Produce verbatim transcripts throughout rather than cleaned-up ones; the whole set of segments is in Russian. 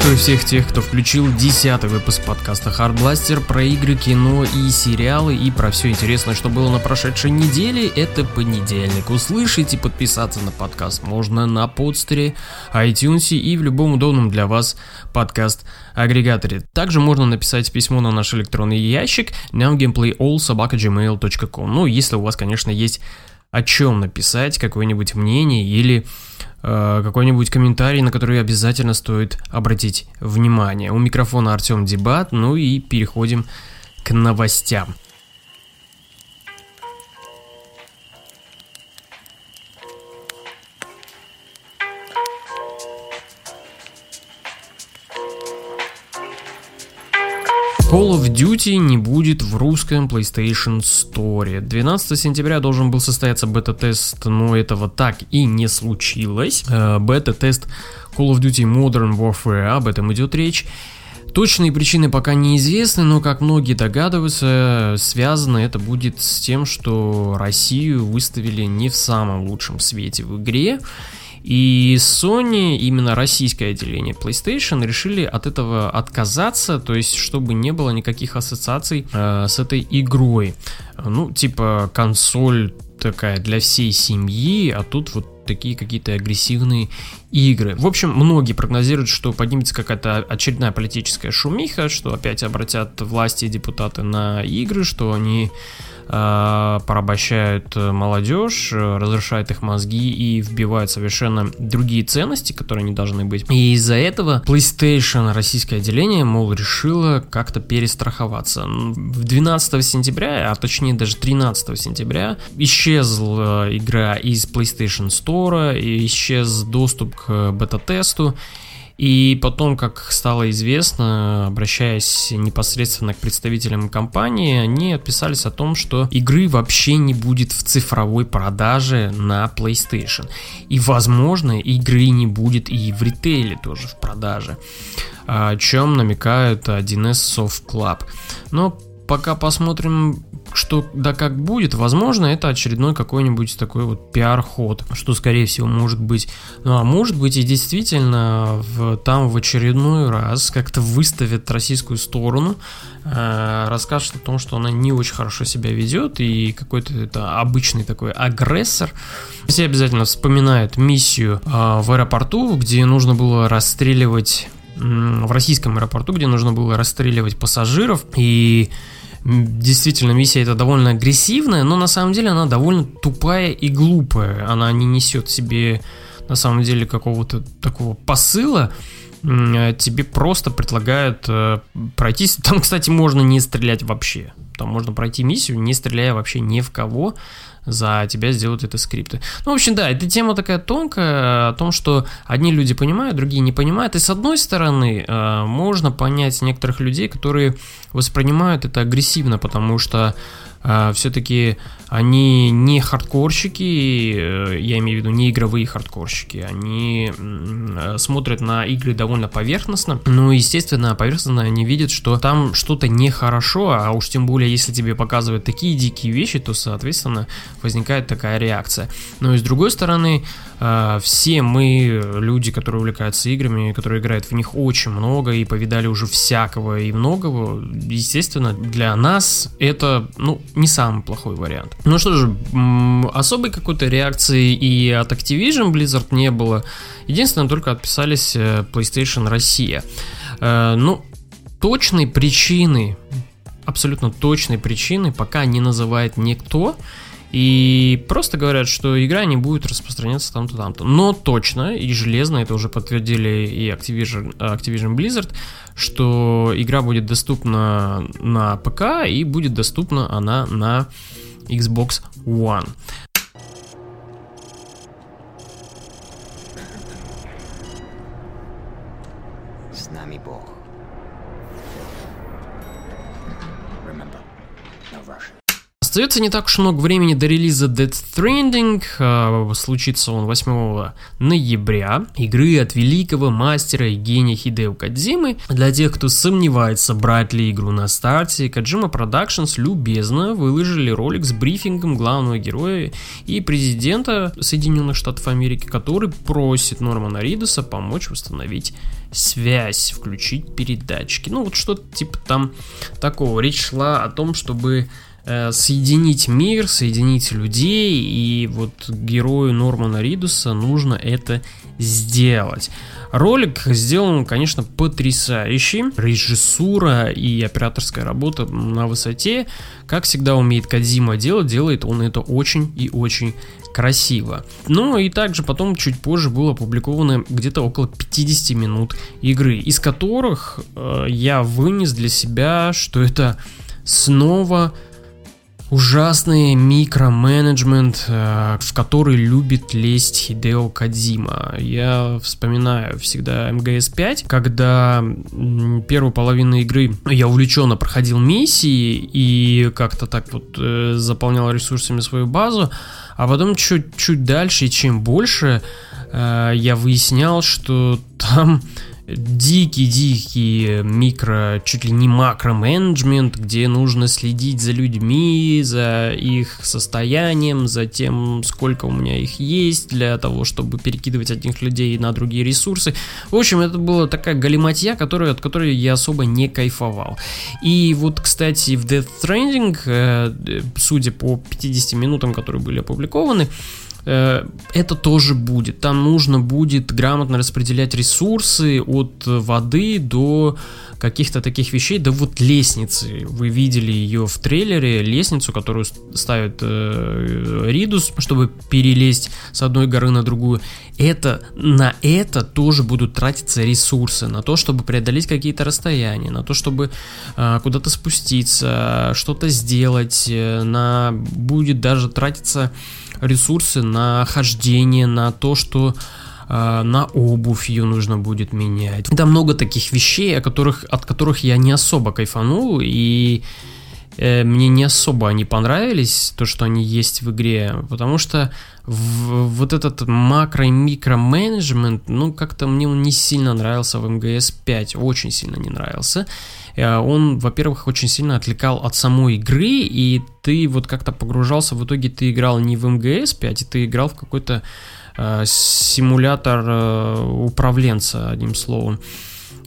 Приветствую всех тех, кто включил десятый выпуск подкаста Hardblaster про игры, кино и сериалы и про все интересное, что было на прошедшей неделе. Это понедельник. Услышать и подписаться на подкаст можно на подстере, iTunes и в любом удобном для вас подкаст-агрегаторе. Также можно написать письмо на наш электронный ящик now gameplay all собака gmail точка com. Ну, если у вас, конечно, есть о чем написать, какое-нибудь мнение или э, какой-нибудь комментарий, на который обязательно стоит обратить внимание. У микрофона Артём Дебат, ну и переходим к новостям. Call of Duty не будет в русском PlayStation Store. двенадцатого сентября должен был состояться бета-тест, но этого так и не случилось. Бета-тест Call of Duty Modern Warfare, об этом идет речь. Точные причины пока неизвестны, но, как многие догадываются, связано это будет с тем, что Россию выставили не в самом лучшем свете в игре. И Sony, именно российское отделение PlayStation, решили от этого отказаться, то есть чтобы не было никаких ассоциаций э, с этой игрой. Ну, типа консоль такая для всей семьи, а тут вот такие какие-то агрессивные игры. В общем, многие прогнозируют, что поднимется какая-то очередная политическая шумиха, что опять обратят власти и депутаты на игры, что они порабощают молодежь, разрушают их мозги и вбивают совершенно другие ценности, которые не должны быть. И из-за этого PlayStation российское отделение, мол, решило как-то перестраховаться. двенадцатого сентября, а точнее даже тринадцатого сентября, исчезла игра из PlayStation Store, исчез доступ к бета-тесту. И потом, как стало известно, обращаясь непосредственно к представителям компании, они отписались о том, что игры вообще не будет в цифровой продаже на PlayStation. И, возможно, игры не будет и в ритейле тоже в продаже, о чем намекает один эс софт клаб. Но пока посмотрим, что да как будет. Возможно, это очередной какой-нибудь такой вот пиар-ход, что, скорее всего, может быть. Ну, а может быть и действительно в, там в очередной раз как-то выставят российскую сторону, э, расскажут о том, что она не очень хорошо себя ведет, и какой-то это обычный такой агрессор. Все обязательно вспоминают миссию э, в аэропорту, где нужно было расстреливать... Э, в российском аэропорту, где нужно было расстреливать пассажиров, и... Действительно, миссия эта довольно агрессивная, но на самом деле она довольно тупая и глупая. Она не несет в себе, на самом деле, какого-то такого посыла. Тебе просто предлагают пройтись. Там, кстати, можно не стрелять вообще. Там можно пройти миссию, не стреляя вообще ни в кого. За тебя сделают это скрипты. Ну, в общем, да, эта тема такая тонкая, о том, что одни люди понимают, другие не понимают. И с одной стороны, можно понять некоторых людей, которые воспринимают это агрессивно, потому что все-таки они не хардкорщики, я имею в виду не игровые хардкорщики, они смотрят на игры довольно поверхностно, ну, естественно, поверхностно они видят, что там что-то нехорошо, а уж тем более, если тебе показывают такие дикие вещи, то, соответственно, возникает такая реакция. Но и с другой стороны, все мы, люди, которые увлекаются играми, которые играют в них очень много и повидали уже всякого и многого, естественно, для нас это, ну, не самый плохой вариант. Ну что же, особой какой-то реакции и от Activision Blizzard не было. Единственное, только отписались PlayStation Россия. Ну, точной причины, абсолютно точной причины пока не называет никто. И просто говорят, что игра не будет распространяться там-то, там-то. Но точно и железно, это уже подтвердили и Activision, Activision Blizzard, что игра будет доступна на ПК и будет доступна она на Xbox One. С нами Бог. Остается не так уж много времени до релиза Death Stranding. Случится он восьмого ноября. Игры от великого мастера и гения Хидео Кадзимы. Для тех, кто сомневается, брать ли игру на старте, Кодзима Продакшнс любезно выложили ролик с брифингом главного героя и президента Соединенных Штатов Америки, который просит Нормана Ридуса помочь восстановить связь, включить передатчики. Ну вот что-то типа там такого. Речь шла о том, чтобы э, соединить мир, соединить людей, и вот герою Нормана Ридуса нужно это сделать. Ролик сделан, конечно, потрясающий. Режиссура и операторская работа на высоте. Как всегда умеет Кодзима делать, делает он это очень и очень красиво. Ну и также потом чуть позже было опубликовано где-то около пятьдесят минут игры, из которых э, я вынес для себя, что это снова ужасный микроменеджмент, э, в который любит лезть Хидео Кадзима. Я вспоминаю всегда эм гэ эс пять, когда первую половину игры я увлеченно проходил миссии и как-то так вот э, заполнял ресурсами свою базу. А потом чуть-чуть дальше, и чем больше, э, я выяснял, что там дикий-дикий микро, чуть ли не макроменеджмент, где нужно следить за людьми, за их состоянием, за тем, сколько у меня их есть, для того, чтобы перекидывать одних людей на другие ресурсы. В общем, это была такая галиматья, которая, от которой я особо не кайфовал. И вот, кстати, в Death Stranding, судя по пятидесяти минутам, которые были опубликованы, это тоже будет. Там нужно будет грамотно распределять ресурсы от воды до каких-то таких вещей, да вот лестницы. Вы видели ее в трейлере, лестницу, которую ставит э, Ридус, чтобы перелезть с одной горы на другую. Это, на это тоже будут тратиться ресурсы, на то, чтобы преодолеть какие-то расстояния, на то, чтобы э, куда-то спуститься, что-то сделать, на, будет даже тратиться ресурсы на хождение, на то, что на обувь ее нужно будет менять. Там много таких вещей, о которых, от которых я не особо кайфанул, и э, мне не особо они понравились, то, что они есть в игре, потому что в, вот этот макро- и микроменеджмент, ну, как-то мне он не сильно нравился в эм гэ эс пять, очень сильно не нравился. Он, во-первых, очень сильно отвлекал от самой игры, и ты вот как-то погружался, в итоге ты играл не в эм гэ эс пять, ты играл в какой-то э, симулятор э, управленца, одним словом.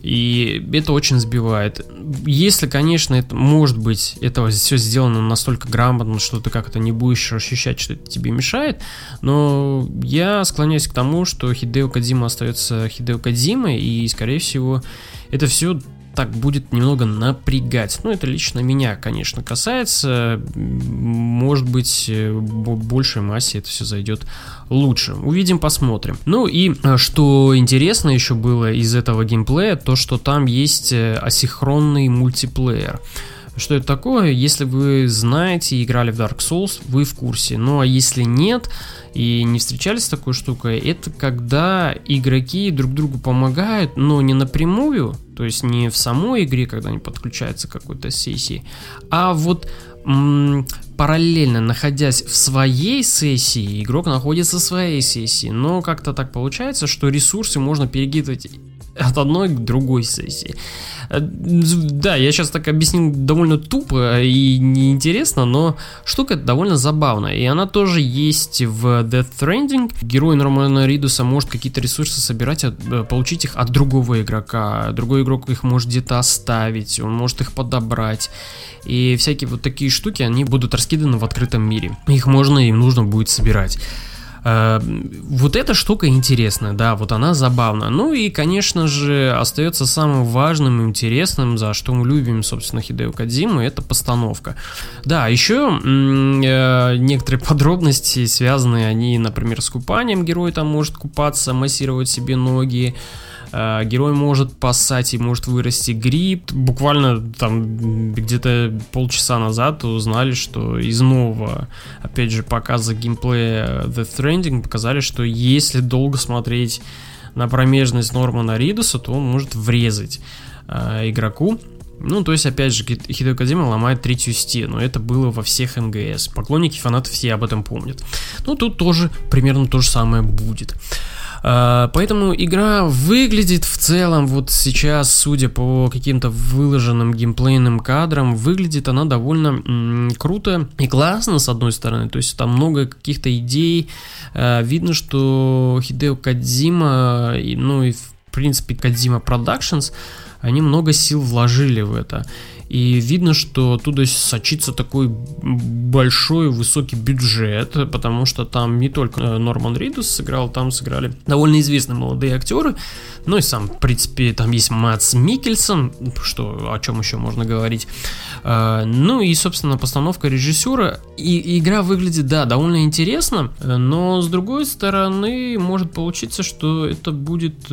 И это очень сбивает. Если, конечно, это, может быть, это все сделано настолько грамотно, что ты как-то не будешь ощущать, что это тебе мешает. Но я склоняюсь к тому, что Хидео Кадзима остается Хидео Кадзимой, и, скорее всего, это все так будет немного напрягать. Ну, это лично меня, конечно, касается. Может быть, большей массе это все зайдет лучше. Увидим, посмотрим. Ну и что интересно еще было из этого геймплея, то, что там есть асинхронный мультиплеер. Что это такое? Если вы знаете и играли в Dark Souls, вы в курсе. Ну а если нет и не встречались с такой штукой, это когда игроки друг другу помогают, но не напрямую, то есть не в самой игре, когда они подключаются к какой-то сессии, а вот м- параллельно, находясь в своей сессии, игрок находится в своей сессии. Но как-то так получается, что ресурсы можно перекидывать от одной к другой сессии. Да, я сейчас так объяснил довольно тупо и неинтересно, но штука довольно забавная. И она тоже есть в Death Stranding. Герой Нормана Ридуса может какие-то ресурсы собирать, получить их от другого игрока. Другой игрок их может где-то оставить, он может их подобрать. И всякие вот такие штуки, они будут раскиданы в открытом мире. Их можно и нужно будет собирать. Вот эта штука интересная, да, вот она забавна. Ну и, конечно же, остается самым важным и интересным, за что мы любим, собственно, Хидео Кадзиму, это постановка. Да, еще э, некоторые подробности связаны, они, например, с купанием. Герой там может купаться, массировать себе ноги. Герой может пасать и может вырасти гриб. Буквально там где-то полчаса назад узнали, что из нового, опять же, показа геймплея Death Stranding показали, что если долго смотреть на промежность Нормана Ридуса, то он может врезать э, игроку. Ну, то есть, опять же, Хидео Кадзима ломает третью стену. Это было во всех МГС. Поклонники, фанаты все об этом помнят. Ну, тут тоже примерно то же самое будет. Поэтому игра выглядит в целом вот сейчас, судя по каким-то выложенным геймплейным кадрам, выглядит она довольно м- круто и классно, с одной стороны. То есть там много каких-то идей. Видно, что Хидео Кадзима, ну и в принципе Кодзима Продакшнс, они много сил вложили в это. И видно, что оттуда сочится такой большой, высокий бюджет, потому что там не только Норман Ридус сыграл, там сыграли довольно известные молодые актеры, ну и сам, в принципе, там есть Мадс Миккельсен, что, о чем еще можно говорить. Ну и, собственно, постановка режиссера. И игра выглядит, да, довольно интересно, но, с другой стороны, может получиться, что это будет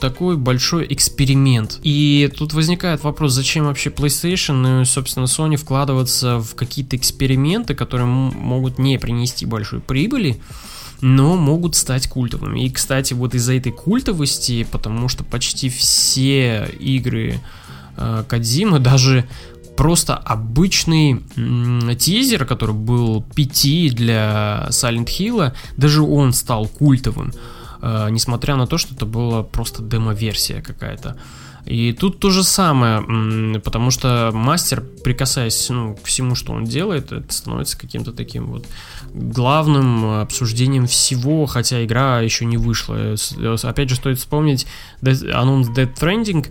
такой большой эксперимент. И тут возникает вопрос, зачем вообще PlayStation и, собственно, Sony вкладываться в какие-то эксперименты, которые могут не принести большой прибыли, но могут стать культовыми. И, кстати, вот из-за этой культовости, потому что почти все игры э, Кодзимы, даже просто обычный м- тизер, который был пи ти для Silent Hill, даже он стал культовым, э, несмотря на то, что это была просто демо-версия какая-то. И тут то же самое, потому что мастер, прикасаясь, ну, к всему, что он делает, это становится каким-то таким вот главным обсуждением всего, хотя игра еще не вышла. Опять же, стоит вспомнить анонс Death Stranding,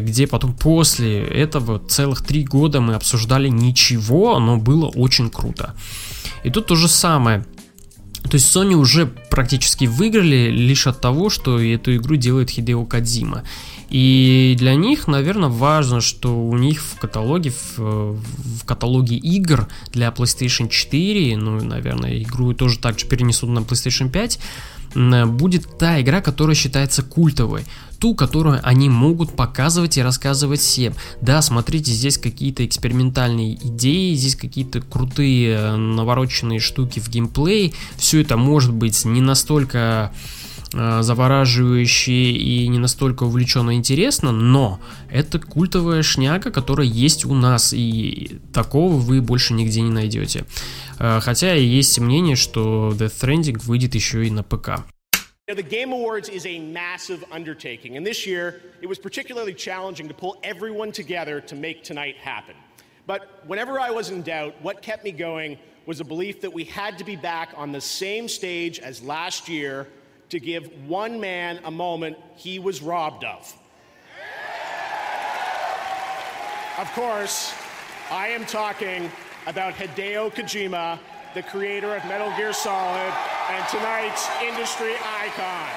где потом после этого целых три года мы обсуждали ничего, но было очень круто. И тут то же самое. То есть Sony уже практически выиграли лишь от того, что эту игру делает Хидео Кадзима. И для них, наверное, важно, что у них в каталоге, в, в каталоге игр для PlayStation четыре, ну, наверное, игру тоже также перенесут на PlayStation пять, будет та игра, которая считается культовой, ту, которую они могут показывать и рассказывать всем. Да, смотрите, здесь какие-то экспериментальные идеи, здесь какие-то крутые навороченные штуки в геймплее, все это может быть не настолько завораживающие и не настолько увлеченно интересно, но это культовая шняга, которая есть у нас, и такого вы больше нигде не найдете. Хотя есть мнение, что Death Stranding выйдет еще и на ПК. The Game Awards is a massive undertaking, and this year it was particularly challenging to pull everyone together to make tonight happen. But whenever I was in doubt, what kept me going was a belief that we had to be back on the same stage as last year to give one man a moment he was robbed of. Of course, I am talking about Hideo Kojima, the creator of Metal Gear Solid and tonight's industry icon.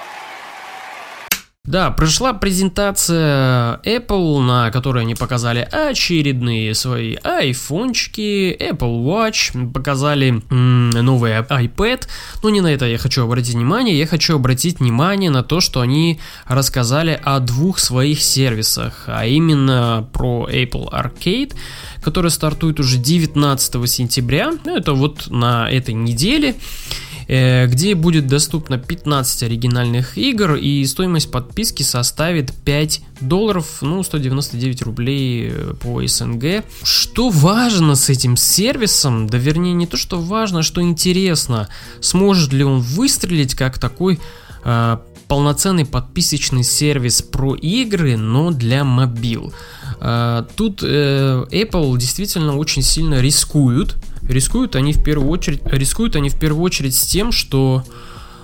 Да, прошла презентация Apple, на которой они показали очередные свои айфончики, Apple Watch, показали м- новый iPad, но не на это я хочу обратить внимание, я хочу обратить внимание на то, что они рассказали о двух своих сервисах, а именно про Apple Arcade, который стартует уже девятнадцатого сентября, это вот на этой неделе, где будет доступно пятнадцать оригинальных игр, и стоимость подписки составит пять долларов, ну, сто девяносто девять рублей по СНГ. Что важно с этим сервисом, да вернее не то, что важно, что интересно, сможет ли он выстрелить как такой э, полноценный подписочный сервис про игры, но для мобил. Э, тут э, Apple действительно очень сильно рискуют, Рискуют они в первую очередь, рискуют они в первую очередь с тем, что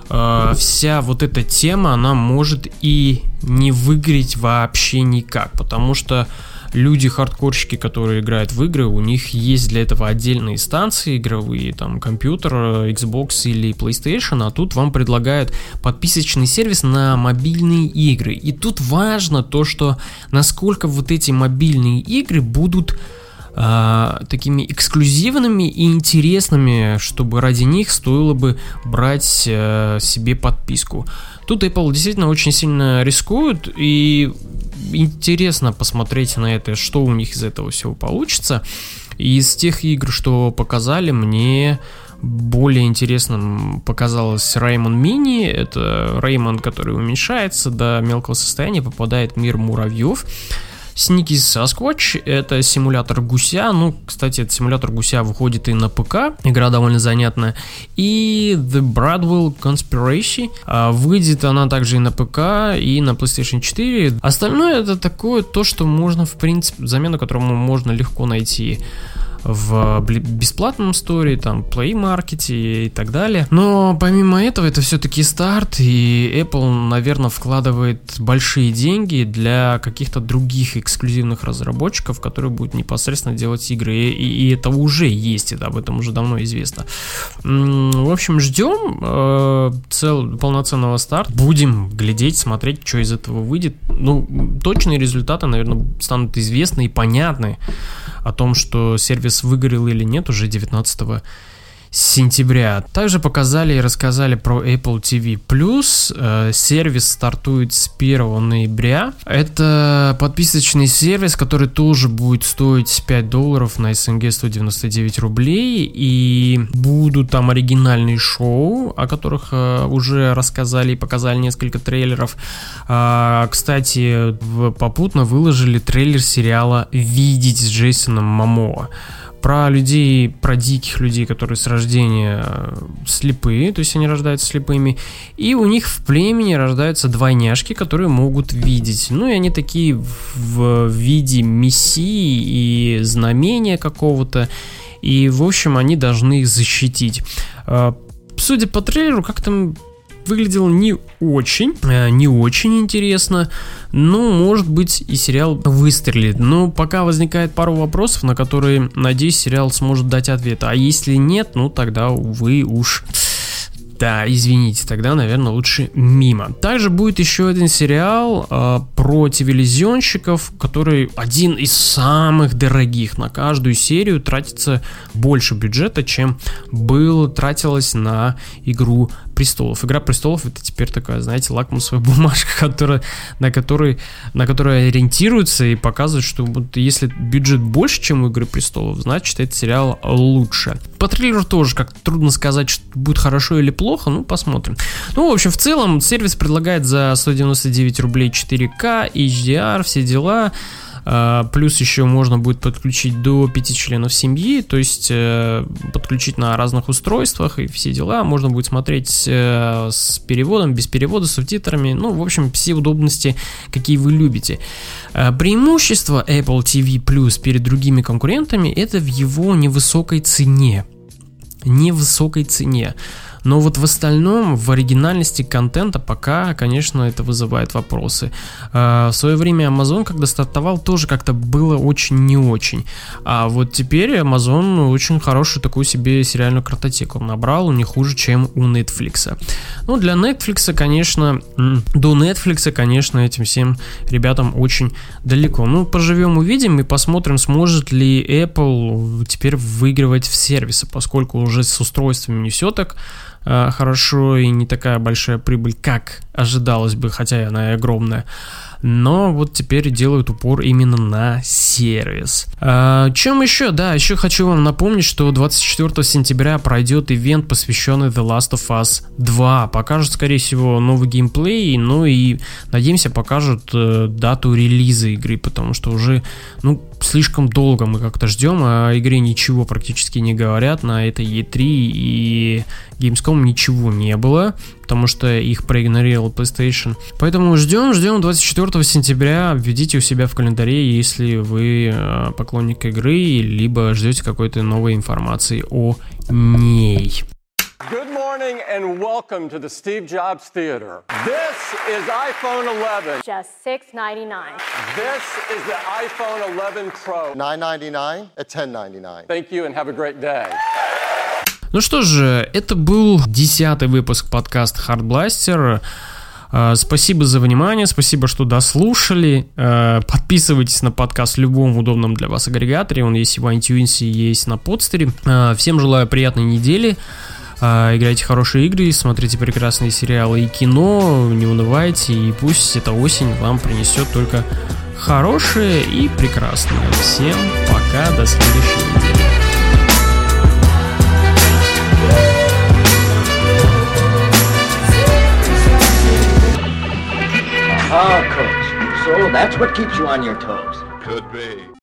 э, вся вот эта тема, она может и не выиграть вообще никак, потому что люди, хардкорщики, которые играют в игры, у них есть для этого отдельные станции игровые, там компьютер, Xbox или PlayStation, а тут вам предлагают подписочный сервис на мобильные игры. И тут важно то, что насколько вот эти мобильные игры будут такими эксклюзивными и интересными, чтобы ради них стоило бы брать э, себе подписку. Тут Apple действительно очень сильно рискует, и интересно посмотреть на это, что у них из этого всего получится. И из тех игр, что показали, мне более интересным показалось Rayman Mini. Это Rayman, который уменьшается до мелкого состояния, попадает в мир муравьев. Sneaky Sasquatch — это симулятор гуся. Ну, кстати, этот симулятор гуся выходит и на ПК. Игра довольно занятная. И The Bradwell Conspiracy. Выйдет она также и на ПК, и на PlayStation четыре. Остальное — это такое то, что можно, в принципе, замену которому можно легко найти в бесплатном сторе, там, Play Market и так далее. Но помимо этого, это все-таки старт, и Apple, наверное, вкладывает большие деньги для каких-то других эксклюзивных разработчиков, которые будут непосредственно делать игры. И, и, и это уже есть, это об этом уже давно известно. В общем, ждем э, цел, полноценного старта. Будем глядеть, смотреть, что из этого выйдет. Ну, точные результаты, наверное, станут известны и понятны о том, что сервис выгорел или нет, уже девятнадцатого сентября. Также показали и рассказали про Apple ти ви плюс. Сервис стартует с первого ноября. Это подписочный сервис, который тоже будет стоить пять долларов, на СНГ сто девяносто девять рублей. И будут там оригинальные шоу, о которых уже рассказали и показали несколько трейлеров. Кстати, попутно выложили трейлер сериала «Видеть с Джейсоном Мамоа». Про людей, про диких людей, которые с рождения слепые, то есть они рождаются слепыми, и у них в племени рождаются двойняшки, которые могут видеть. Ну и они такие в виде мессии и знамения какого-то, и в общем они должны их защитить. Судя по трейлеру, как-то выглядело не очень, не очень интересно, но, может быть, и сериал выстрелит. Но пока возникает пару вопросов, на которые, надеюсь, сериал сможет дать ответ. А если нет, ну тогда, увы, уж... Да, извините, тогда, наверное, лучше мимо. Также будет еще один сериал э, про телевизионщиков, который один из самых дорогих. На каждую серию тратится больше бюджета, чем было, тратилось на «Игру престолов». «Игра престолов» — это теперь такая, знаете, лакмусовая бумажка, которая, на, которой, на которой ориентируются и показывают, что вот если бюджет больше, чем у «Игры престолов», значит, этот сериал лучше. По трейлеру тоже как-то трудно сказать, что будет хорошо или плохо. Плохо, ну посмотрим. Ну, в общем, в целом сервис предлагает за сто девяносто девять рублей четыре ка, эйч ди ар, все дела. Плюс еще можно будет подключить до пяти членов семьи, то есть подключить на разных устройствах и все дела. Можно будет смотреть с переводом, без перевода, с субтитрами. Ну, в общем, все удобности, какие вы любите. Преимущество Apple ти ви плюс перед другими конкурентами — это в его невысокой цене. Невысокой цене. Но вот в остальном, в оригинальности контента пока, конечно, это вызывает вопросы. В свое время Amazon, когда стартовал, тоже как-то было очень не очень. А вот теперь Amazon очень хорошую такую себе сериальную картотеку набрал, не хуже, чем у Netflix. Ну, для Netflix, конечно, до Netflix, конечно, этим всем ребятам очень далеко. Ну, поживем, увидим и посмотрим, сможет ли Apple теперь выигрывать в сервисы, поскольку уже с устройствами не все так хорошо и не такая большая прибыль, как ожидалось бы, хотя и она огромная. Но вот теперь делают упор именно на сервис. А, чем еще? Да, еще хочу вам напомнить, что двадцать четвёртого сентября пройдет ивент, посвященный The Last of Us два. Покажут, скорее всего, новый геймплей, ну и, надеемся, покажут э, дату релиза игры, потому что уже, ну, слишком долго мы как-то ждем, а о игре ничего практически не говорят. На этой и три и Gamescom ничего не было, потому что их проигнорировал PlayStation. Поэтому ждем, ждем двадцать четвёртого сентября. Введите у себя в календаре, если вы поклонник игры, либо ждете какой-то новой информации о ней. Good morning and welcome to the Steve Jobs Theater. This is iPhone eleven. Just six ninety-nine. This is the iPhone eleven Pro. nine ninety-nine at ten ninety-nine. Thank you and have a great day. Ну что же, это был десятый выпуск подкаста Hard Blaster. Спасибо за внимание, спасибо, что дослушали. Подписывайтесь на подкаст в любом удобном для вас агрегаторе. Он есть и в iTunes, есть на подстере. Всем желаю приятной недели. Играйте хорошие игры, смотрите прекрасные сериалы и кино, не унывайте, и пусть эта осень вам принесет только хорошее и прекрасное. Всем пока, до следующей недели. Oh, coach. So that's It's what keeps you on your toes. Could be.